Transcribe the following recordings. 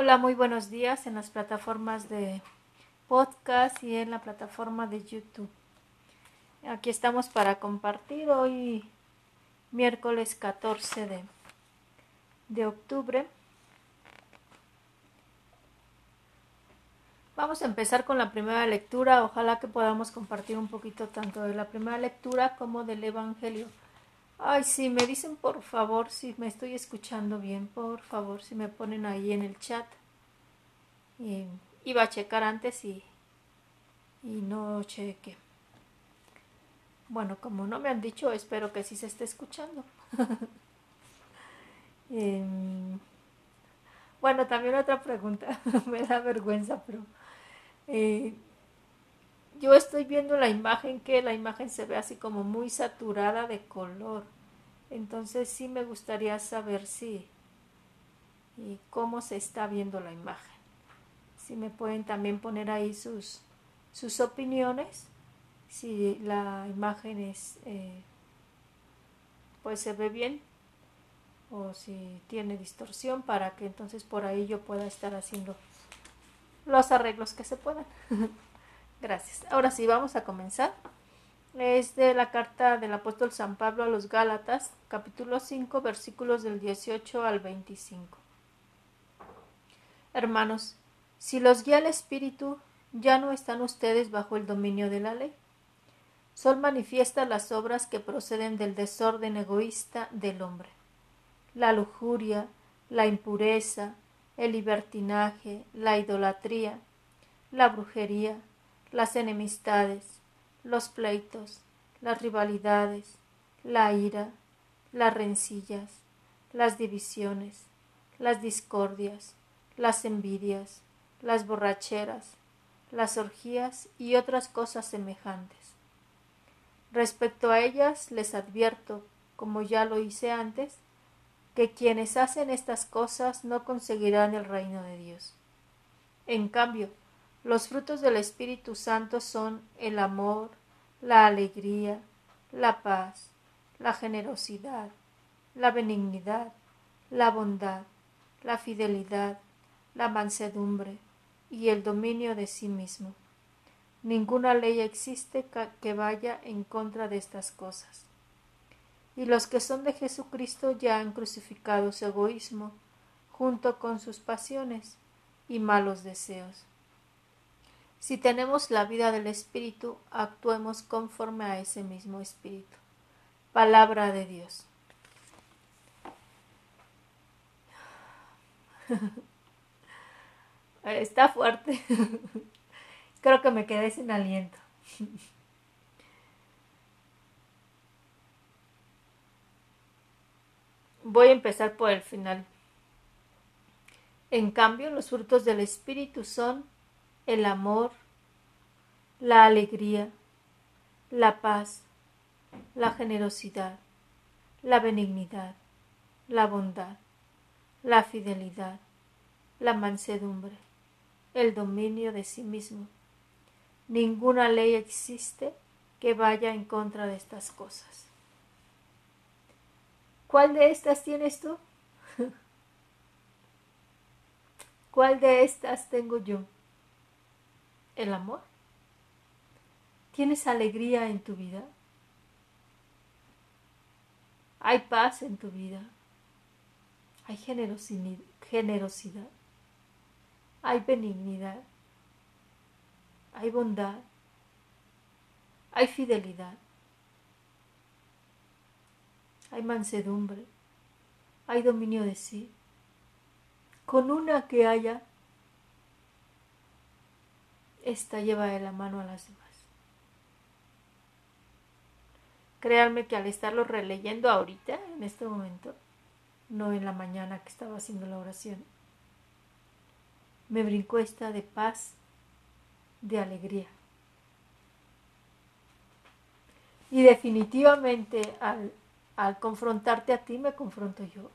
Hola, muy buenos días en las plataformas de podcast y en la plataforma de YouTube. Aquí estamos para compartir hoy miércoles 14 de octubre. Vamos a empezar con la primera lectura. Ojalá que podamos compartir un poquito tanto de la primera lectura como del Evangelio. Ay, sí, me dicen por favor si me estoy escuchando bien, por favor, si me ponen ahí en el chat. Iba a checar antes y no chequé. Bueno, como no me han dicho, espero que sí se esté escuchando. Bueno, también otra pregunta, me da vergüenza, pero yo estoy viendo la imagen, que la imagen se ve así como muy saturada de color. Entonces sí me gustaría saber y cómo se está viendo la imagen. Si me pueden también poner ahí sus opiniones. Si la imagen es pues se ve bien o si tiene distorsión, para que entonces por ahí yo pueda estar haciendo los arreglos que se puedan. Gracias. Ahora sí, vamos a comenzar. Es de la carta del apóstol San Pablo a los Gálatas, capítulo 5, versículos del 18 al 25. Hermanos, si los guía el Espíritu, ya no están ustedes bajo el dominio de la ley. Son manifiestas las obras que proceden del desorden egoísta del hombre: la lujuria, la impureza, el libertinaje, la idolatría, la brujería, las enemistades, los pleitos, las rivalidades, la ira, las rencillas, las divisiones, las discordias, las envidias, las borracheras, las orgías y otras cosas semejantes. Respecto a ellas les advierto, como ya lo hice antes, que quienes hacen estas cosas no conseguirán el reino de Dios. En cambio, los frutos del Espíritu Santo son el amor, la alegría, la paz, la generosidad, la benignidad, la bondad, la fidelidad, la mansedumbre y el dominio de sí mismo. Ninguna ley existe que vaya en contra de estas cosas. Y los que son de Jesucristo ya han crucificado su egoísmo junto con sus pasiones y malos deseos. Si tenemos la vida del Espíritu, actuemos conforme a ese mismo Espíritu. Palabra de Dios. Está fuerte. Creo que me quedé sin aliento. Voy a empezar por el final. En cambio, los frutos del Espíritu son el amor, la alegría, la paz, la generosidad, la benignidad, la bondad, la fidelidad, la mansedumbre, el dominio de sí mismo. Ninguna ley existe que vaya en contra de estas cosas. ¿Cuál de estas tienes tú? ¿Cuál de estas tengo yo? ¿El amor? ¿Tienes alegría en tu vida? ¿Hay paz en tu vida? ¿Hay generosidad? ¿Hay benignidad? ¿Hay bondad? ¿Hay fidelidad? ¿Hay mansedumbre? ¿Hay dominio de sí? Con una que haya, esta lleva de la mano a las demás. Créanme que al estarlo releyendo ahorita, en este momento, no en la mañana que estaba haciendo la oración, me brincó esta de paz, de alegría. Y definitivamente al confrontarte a ti, me confronto yo.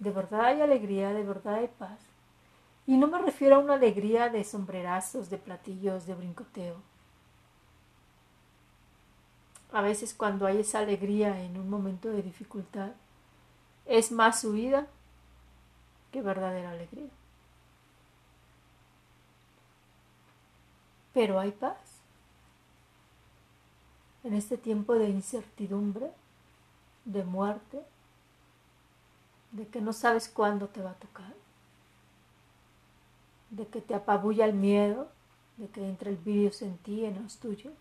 De verdad hay alegría, de verdad hay paz. Y no me refiero a una alegría de sombrerazos, de platillos, de brincoteo. A veces cuando hay esa alegría en un momento de dificultad, es más huida ¡Qué verdadera alegría! Pero hay paz. En este tiempo de incertidumbre, de muerte, de que no sabes cuándo te va a tocar, de que te apabulla el miedo, de que entra el virus en ti, en los tuyos.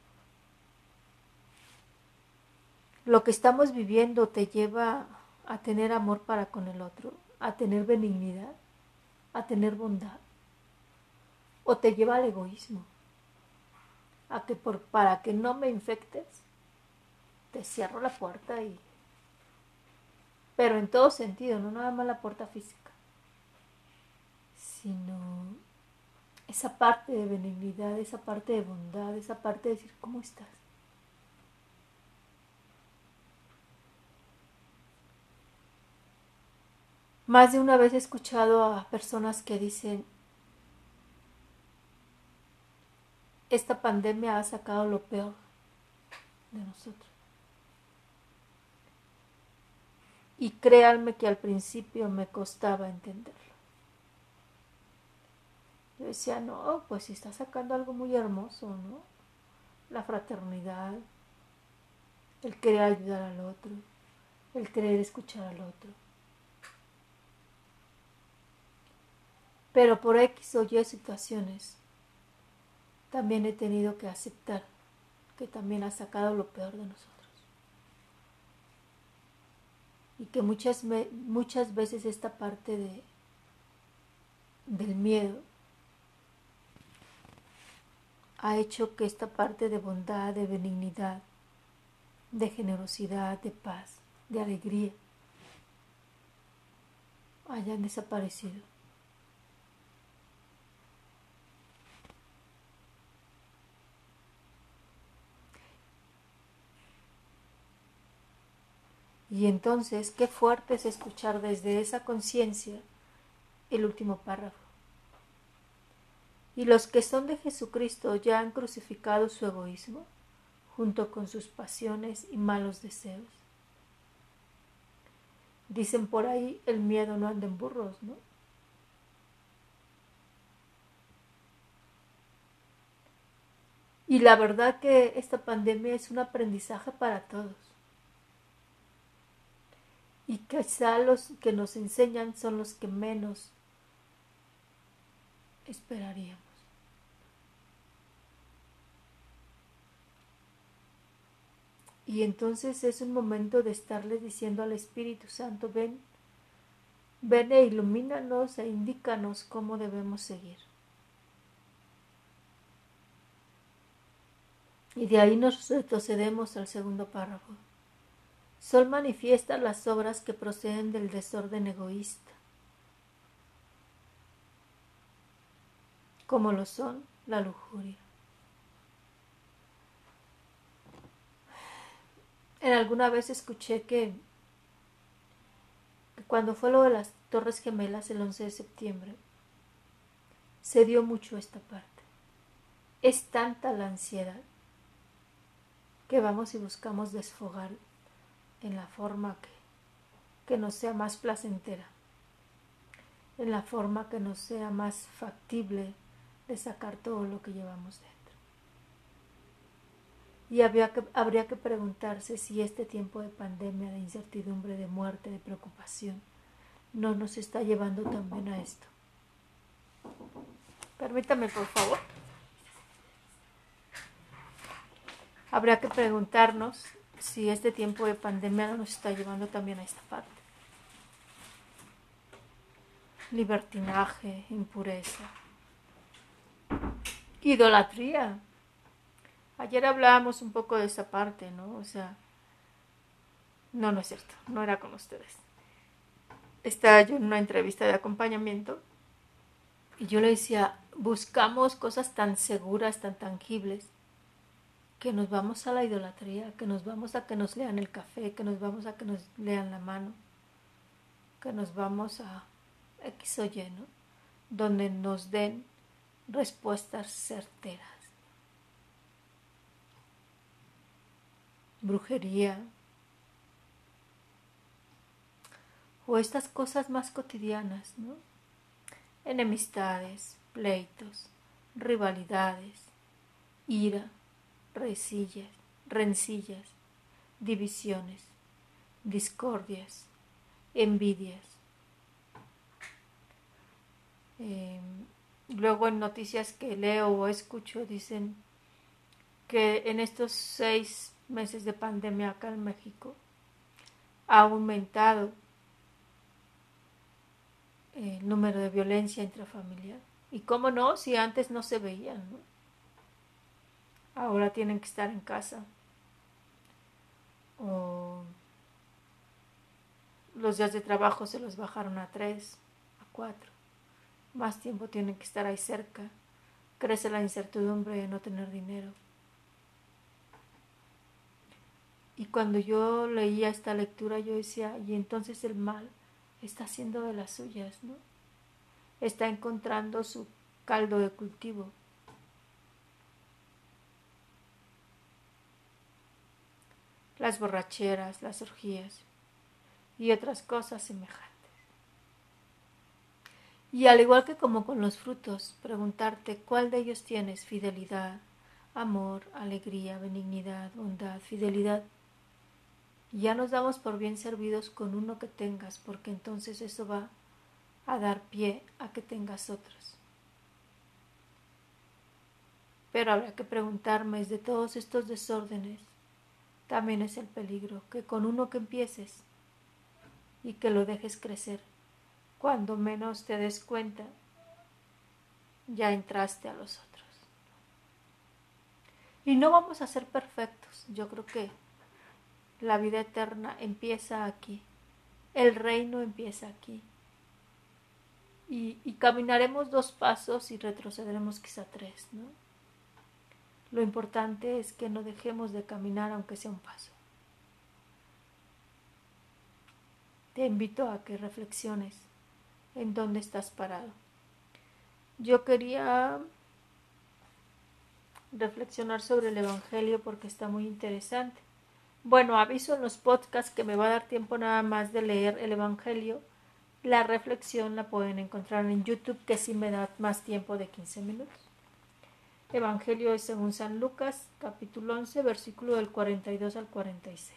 Lo que estamos viviendo te lleva a tener amor para con el otro, a tener benignidad, a tener bondad, o te lleva al egoísmo, a que para que no me infectes, te cierro la puerta y... Pero en todo sentido, no nada más la puerta física, sino esa parte de benignidad, esa parte de bondad, esa parte de decir, ¿cómo estás? Más de una vez he escuchado a personas que dicen, esta pandemia ha sacado lo peor de nosotros. Y créanme que al principio me costaba entenderlo. Yo decía, no, pues sí está sacando algo muy hermoso, ¿no? La fraternidad, el querer ayudar al otro, el querer escuchar al otro. Pero por X o Y situaciones, también he tenido que aceptar que también ha sacado lo peor de nosotros. Y que muchas veces esta parte del miedo ha hecho que esta parte de bondad, de benignidad, de generosidad, de paz, de alegría, hayan desaparecido. Y entonces, qué fuerte es escuchar desde esa conciencia el último párrafo. Y los que son de Jesucristo ya han crucificado su egoísmo, junto con sus pasiones y malos deseos. Dicen por ahí, el miedo no anda en burros, ¿no? Y la verdad que esta pandemia es un aprendizaje para todos. Y quizá los que nos enseñan son los que menos esperaríamos. Y entonces es un momento de estarle diciendo al Espíritu Santo, ven e ilumínanos e indícanos cómo debemos seguir. Y de ahí nos retrocedemos al segundo párrafo. Sol manifiesta las obras que proceden del desorden egoísta, como lo son la lujuria. En alguna vez escuché que cuando fue lo de las Torres Gemelas el 11 de septiembre, se dio mucho esta parte. Es tanta la ansiedad que vamos y buscamos desfogar en la forma que nos sea más placentera, en la forma que nos sea más factible de sacar todo lo que llevamos dentro. Y habría que preguntarse si este tiempo de pandemia, de incertidumbre, de muerte, de preocupación, no nos está llevando también a esto. Permítame, por favor. Habría que preguntarnos si este tiempo de pandemia nos está llevando también a esta parte. Libertinaje, impureza, idolatría. Ayer hablábamos un poco de esa parte, ¿no? O sea, no es cierto, no era con ustedes. Estaba yo en una entrevista de acompañamiento y yo le decía, buscamos cosas tan seguras, tan tangibles, que nos vamos a la idolatría, que nos vamos a que nos lean el café, que nos vamos a que nos lean la mano, que nos vamos a X o Y, ¿no? Donde nos den respuestas certeras. Brujería, o estas cosas más cotidianas, ¿no? Enemistades, pleitos, rivalidades, ira, rencillas, divisiones, discordias, envidias. Luego en noticias que leo o escucho dicen que en estos 6 meses de pandemia acá en México ha aumentado el número de violencia intrafamiliar. Y cómo no, si antes no se veían, ¿no? Ahora tienen que estar en casa. O los días de trabajo se los bajaron a 3, a 4. Más tiempo tienen que estar ahí cerca. Crece la incertidumbre de no tener dinero. Y cuando yo leía esta lectura, yo decía, y entonces el mal está haciendo de las suyas, ¿no? Está encontrando su caldo de cultivo. Las borracheras, las orgías y otras cosas semejantes. Y al igual que como con los frutos, preguntarte cuál de ellos tienes: fidelidad, amor, alegría, benignidad, bondad, fidelidad. Ya nos damos por bien servidos con uno que tengas, porque entonces eso va a dar pie a que tengas otros. Pero habrá que preguntarme, de todos estos desórdenes, también es el peligro que con uno que empieces y que lo dejes crecer, cuando menos te des cuenta, ya entraste a los otros. Y no vamos a ser perfectos. Yo creo que la vida eterna empieza aquí, el reino empieza aquí. Y caminaremos 2 pasos y retrocederemos quizá 3, ¿no? Lo importante es que no dejemos de caminar aunque sea un paso. Te invito a que reflexiones en dónde estás parado. Yo quería reflexionar sobre el Evangelio porque está muy interesante. Bueno, aviso en los podcasts que me va a dar tiempo nada más de leer el Evangelio. La reflexión la pueden encontrar en YouTube, que sí me da más tiempo de 15 minutos. Evangelio es según San Lucas, capítulo 11, versículo del 42 al 46.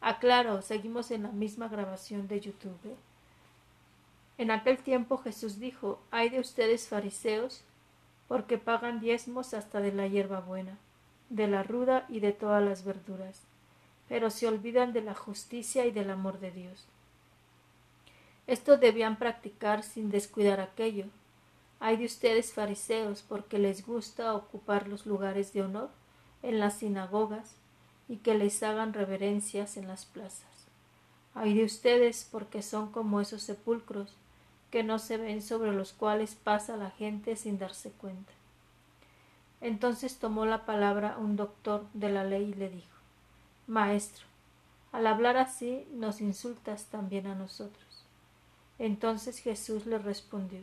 Aclaro, seguimos en la misma grabación de YouTube, ¿eh? En aquel tiempo Jesús dijo: «Ay de ustedes, fariseos, porque pagan diezmos hasta de la hierbabuena, de la ruda y de todas las verduras, pero se olvidan de la justicia y del amor de Dios». Esto debían practicar sin descuidar aquello. Ay de ustedes, fariseos, porque les gusta ocupar los lugares de honor en las sinagogas y que les hagan reverencias en las plazas. Ay de ustedes, porque son como esos sepulcros que no se ven, sobre los cuales pasa la gente sin darse cuenta. Entonces tomó la palabra un doctor de la ley y le dijo: «Maestro, al hablar así nos insultas también a nosotros». Entonces Jesús le respondió: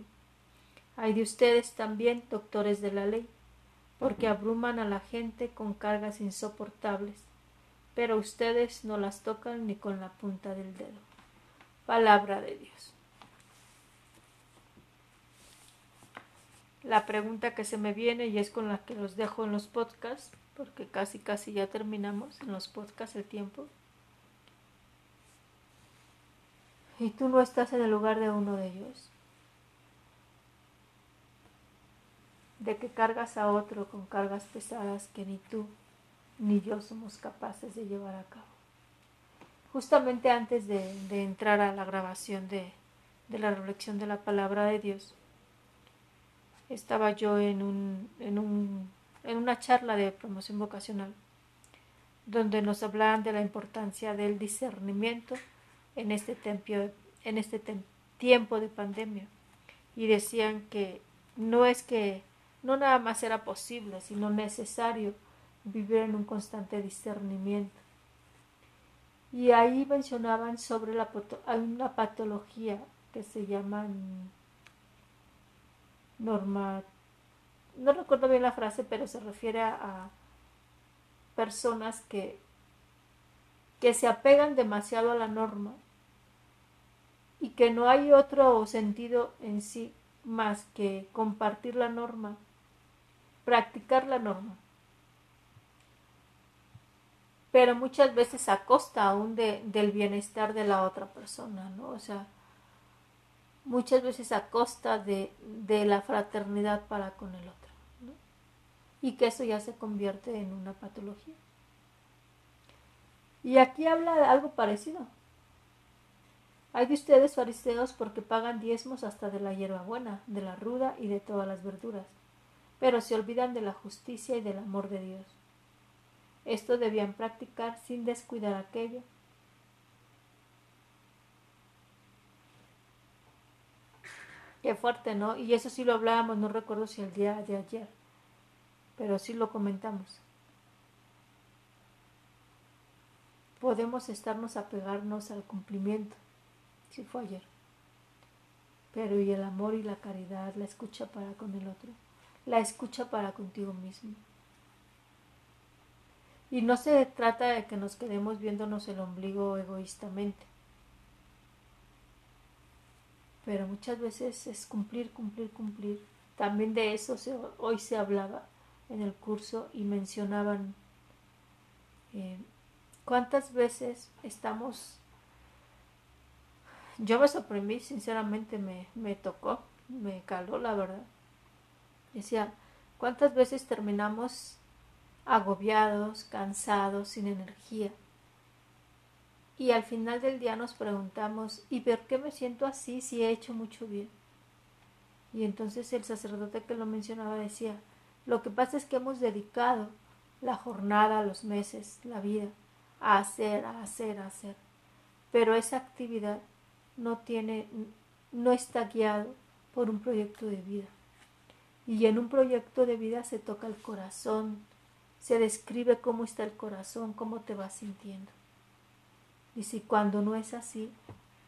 «Ay de ustedes también, doctores de la ley, porque abruman a la gente con cargas insoportables, pero ustedes no las tocan ni con la punta del dedo». Palabra de Dios. La pregunta que se me viene, y es con la que los dejo en los podcasts, porque casi ya terminamos en los podcasts el tiempo. ¿Y tú no estás en el lugar de uno de ellos? ¿De que cargas a otro con cargas pesadas que ni tú ni yo somos capaces de llevar a cabo? Justamente antes de entrar a la grabación de la reflexión de la palabra de Dios, estaba yo en una charla de promoción vocacional, donde nos hablaban de la importancia del discernimiento en este tiempo de pandemia, y decían que no nada más era posible, sino necesario vivir en un constante discernimiento. Y ahí mencionaban sobre una patología que se llama no recuerdo bien la frase, pero se refiere a personas que se apegan demasiado a la norma que no hay otro sentido en sí más que compartir la norma, practicar la norma, pero muchas veces a costa aún del bienestar de la otra persona, ¿no? O sea, muchas veces a costa de la fraternidad para con el otro, ¿no? Y que eso ya se convierte en una patología. Y aquí habla de algo parecido. Hay de ustedes, fariseos, porque pagan diezmos hasta de la hierbabuena, de la ruda y de todas las verduras, pero se olvidan de la justicia y del amor de Dios. Esto debían practicar sin descuidar aquello. Qué fuerte, ¿no? Y eso sí lo hablábamos, no recuerdo si el día de ayer, pero sí lo comentamos. Podemos estarnos apegarnos al cumplimiento, sí fue ayer, pero y el amor y la caridad, la escucha para con el otro, la escucha para contigo mismo. Y no se trata de que nos quedemos viéndonos el ombligo egoístamente, pero muchas veces es cumplir, cumplir, cumplir. También de eso hoy se hablaba en el curso y mencionaban cuántas veces estamos. Yo me sorprendí, sinceramente me tocó, me caló la verdad. Decía, ¿cuántas veces terminamos agobiados, cansados, sin energía? Y al final del día nos preguntamos, ¿y por qué me siento así si he hecho mucho bien? Y entonces el sacerdote que lo mencionaba decía, lo que pasa es que hemos dedicado la jornada, los meses, la vida, a hacer, a hacer, a hacer. Pero esa actividad no está guiado por un proyecto de vida. Y en un proyecto de vida se toca el corazón, se describe cómo está el corazón, cómo te vas sintiendo. Y si cuando no es así,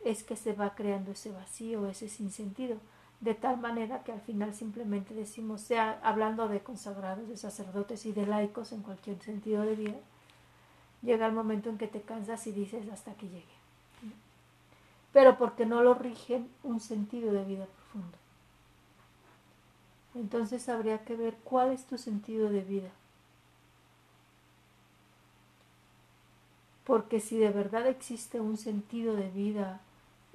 es que se va creando ese vacío, ese sinsentido, de tal manera que al final simplemente decimos, sea hablando de consagrados, de sacerdotes y de laicos en cualquier sentido de vida, llega el momento en que te cansas y dices hasta que llegue. Pero porque no lo rigen un sentido de vida profundo. Entonces habría que ver cuál es tu sentido de vida. Porque si de verdad existe un sentido de vida,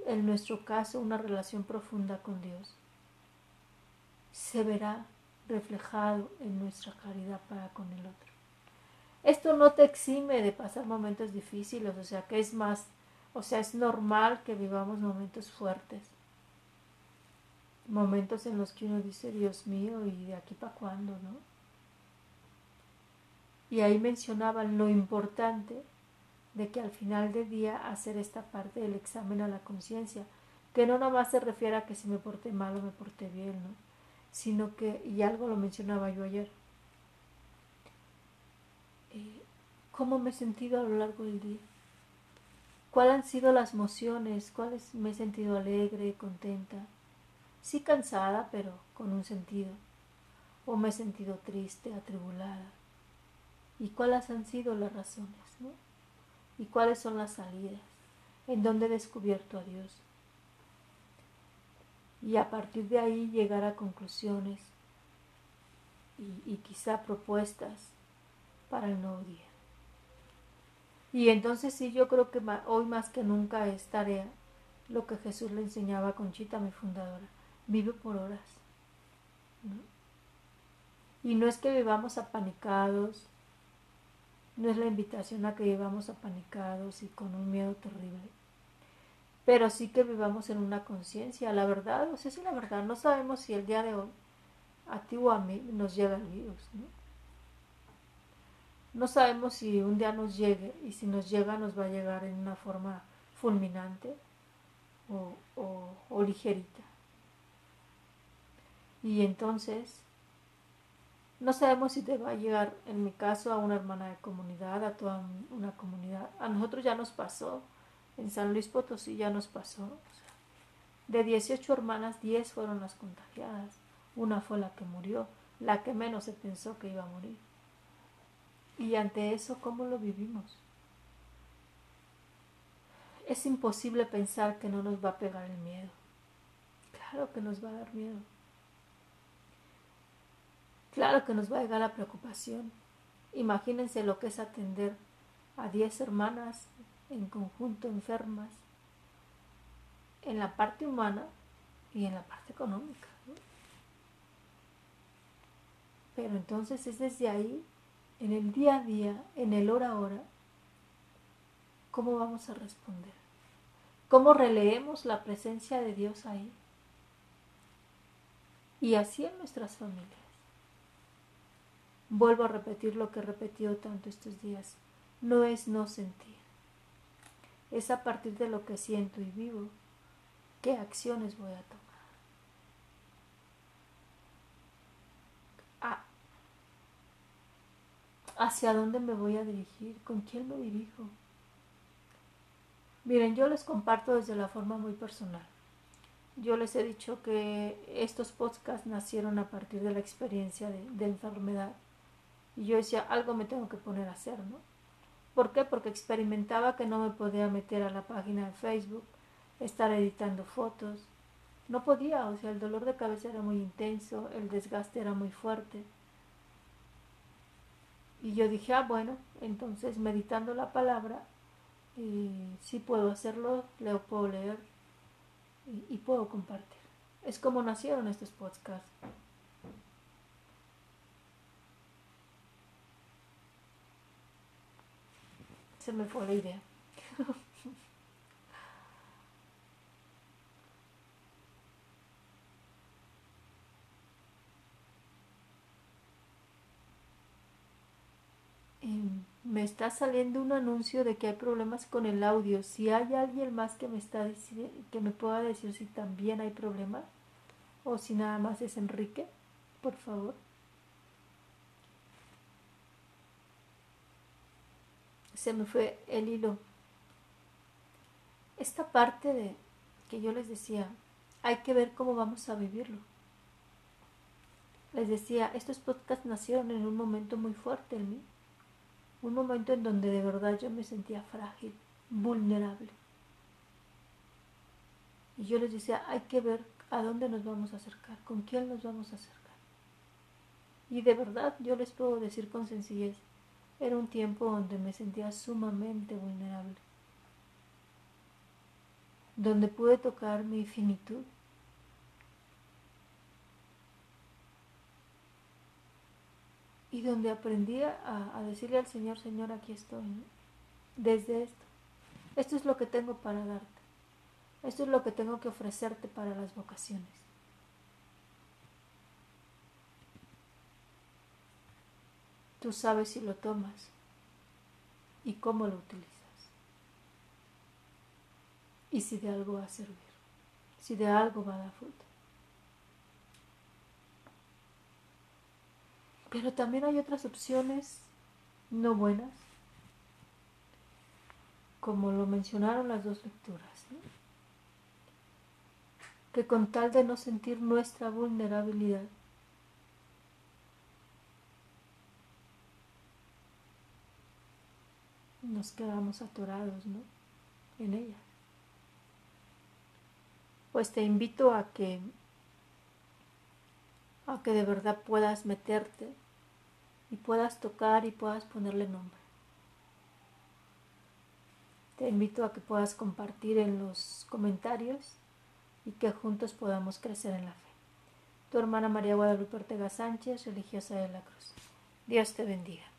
en nuestro caso una relación profunda con Dios, se verá reflejado en nuestra caridad para con el otro. Esto no te exime de pasar momentos difíciles, o sea que es normal que vivamos momentos fuertes, momentos en los que uno dice, Dios mío, ¿y de aquí para cuándo, no? Y ahí mencionaban lo importante de que al final del día hacer esta parte del examen a la conciencia, que no nomás se refiere a que si me porté mal o me porté bien, ¿no? Sino que, y algo lo mencionaba yo ayer, ¿cómo me he sentido a lo largo del día? ¿Cuáles han sido las emociones? ¿Cuáles me he sentido alegre, contenta? Sí cansada, pero con un sentido. ¿O me he sentido triste, atribulada? ¿Y cuáles han sido las razones, no? ¿Y cuáles son las salidas? ¿En dónde he descubierto a Dios? Y a partir de ahí llegar a conclusiones y quizá propuestas para el nuevo día. Y entonces sí, yo creo que hoy más que nunca es tarea lo que Jesús le enseñaba a Conchita, mi fundadora. Vive por horas, ¿no? Y no es que vivamos apanicados, no es la invitación a que vivamos apanicados y con un miedo terrible, pero sí que vivamos en una conciencia. La verdad, o sea, es la verdad, no sabemos si el día de hoy a ti o a mí nos llega el virus, ¿no? No sabemos si un día nos llegue, y si nos llega nos va a llegar en una forma fulminante o ligerita. Y entonces, no sabemos si te va a llegar, en mi caso, a una hermana de comunidad, a toda una comunidad. A nosotros ya nos pasó, en San Luis Potosí ya nos pasó. O sea, de 18 hermanas, 10 fueron las contagiadas. Una fue la que murió, la que menos se pensó que iba a morir. Y ante eso, ¿cómo lo vivimos? es imposible pensar que no nos va a pegar el miedo. Claro que nos va a dar miedo. Claro que nos va a llegar la preocupación. Imagínense lo que es atender a 10 hermanas en conjunto enfermas en la parte humana y en la parte económica, ¿no? Pero entonces es desde ahí, en el día a día, en el hora a hora, ¿cómo vamos a responder? ¿Cómo releemos la presencia de Dios ahí? Y así en nuestras familias. Vuelvo a repetir lo que he repetido tanto estos días. No es no sentir. Es a partir de lo que siento y vivo, qué acciones voy a tomar. ¿Hacia dónde me voy a dirigir? ¿Con quién me dirijo? Miren, yo les comparto desde la forma muy personal. Yo les he dicho que estos podcasts nacieron a partir de la experiencia de enfermedad. Y yo decía, algo me tengo que poner a hacer, ¿no? ¿Por qué? Porque experimentaba que no me podía meter a la página de Facebook, estar editando fotos. No podía, o sea, el dolor de cabeza era muy intenso, el desgaste era muy fuerte. Y yo dije, bueno, entonces meditando la palabra, sí puedo hacerlo, puedo leer y puedo compartir. Es como nacieron estos podcasts. Se me fue la idea. Me está saliendo un anuncio de que hay problemas con el audio. Si hay alguien más que me pueda decir si también hay problemas o si nada más es Enrique, por favor. Se me fue el hilo. Esta parte de que yo les decía, hay que ver cómo vamos a vivirlo. Les decía, estos podcasts nacieron en un momento muy fuerte en mí. Un momento en donde de verdad yo me sentía frágil, vulnerable. Y yo les decía, hay que ver a dónde nos vamos a acercar, con quién nos vamos a acercar. Y de verdad yo les puedo decir con sencillez, era un tiempo donde me sentía sumamente vulnerable. Donde pude tocar mi finitud. Y donde aprendí a decirle al Señor, Señor, aquí estoy, ¿no? Desde esto. Esto es lo que tengo para darte. Esto es lo que tengo que ofrecerte para las vocaciones. Tú sabes si lo tomas y cómo lo utilizas. Y si de algo va a servir. Si de algo va a dar fruto. Pero también hay otras opciones no buenas, como lo mencionaron las dos lecturas, ¿no? Que con tal de no sentir nuestra vulnerabilidad, nos quedamos atorados, ¿no? En ella. Pues te invito a que de verdad puedas meterte y puedas tocar y puedas ponerle nombre. Te invito a que puedas compartir en los comentarios y que juntos podamos crecer en la fe. Tu hermana María Guadalupe Ortega Sánchez, religiosa de la Cruz. Dios te bendiga.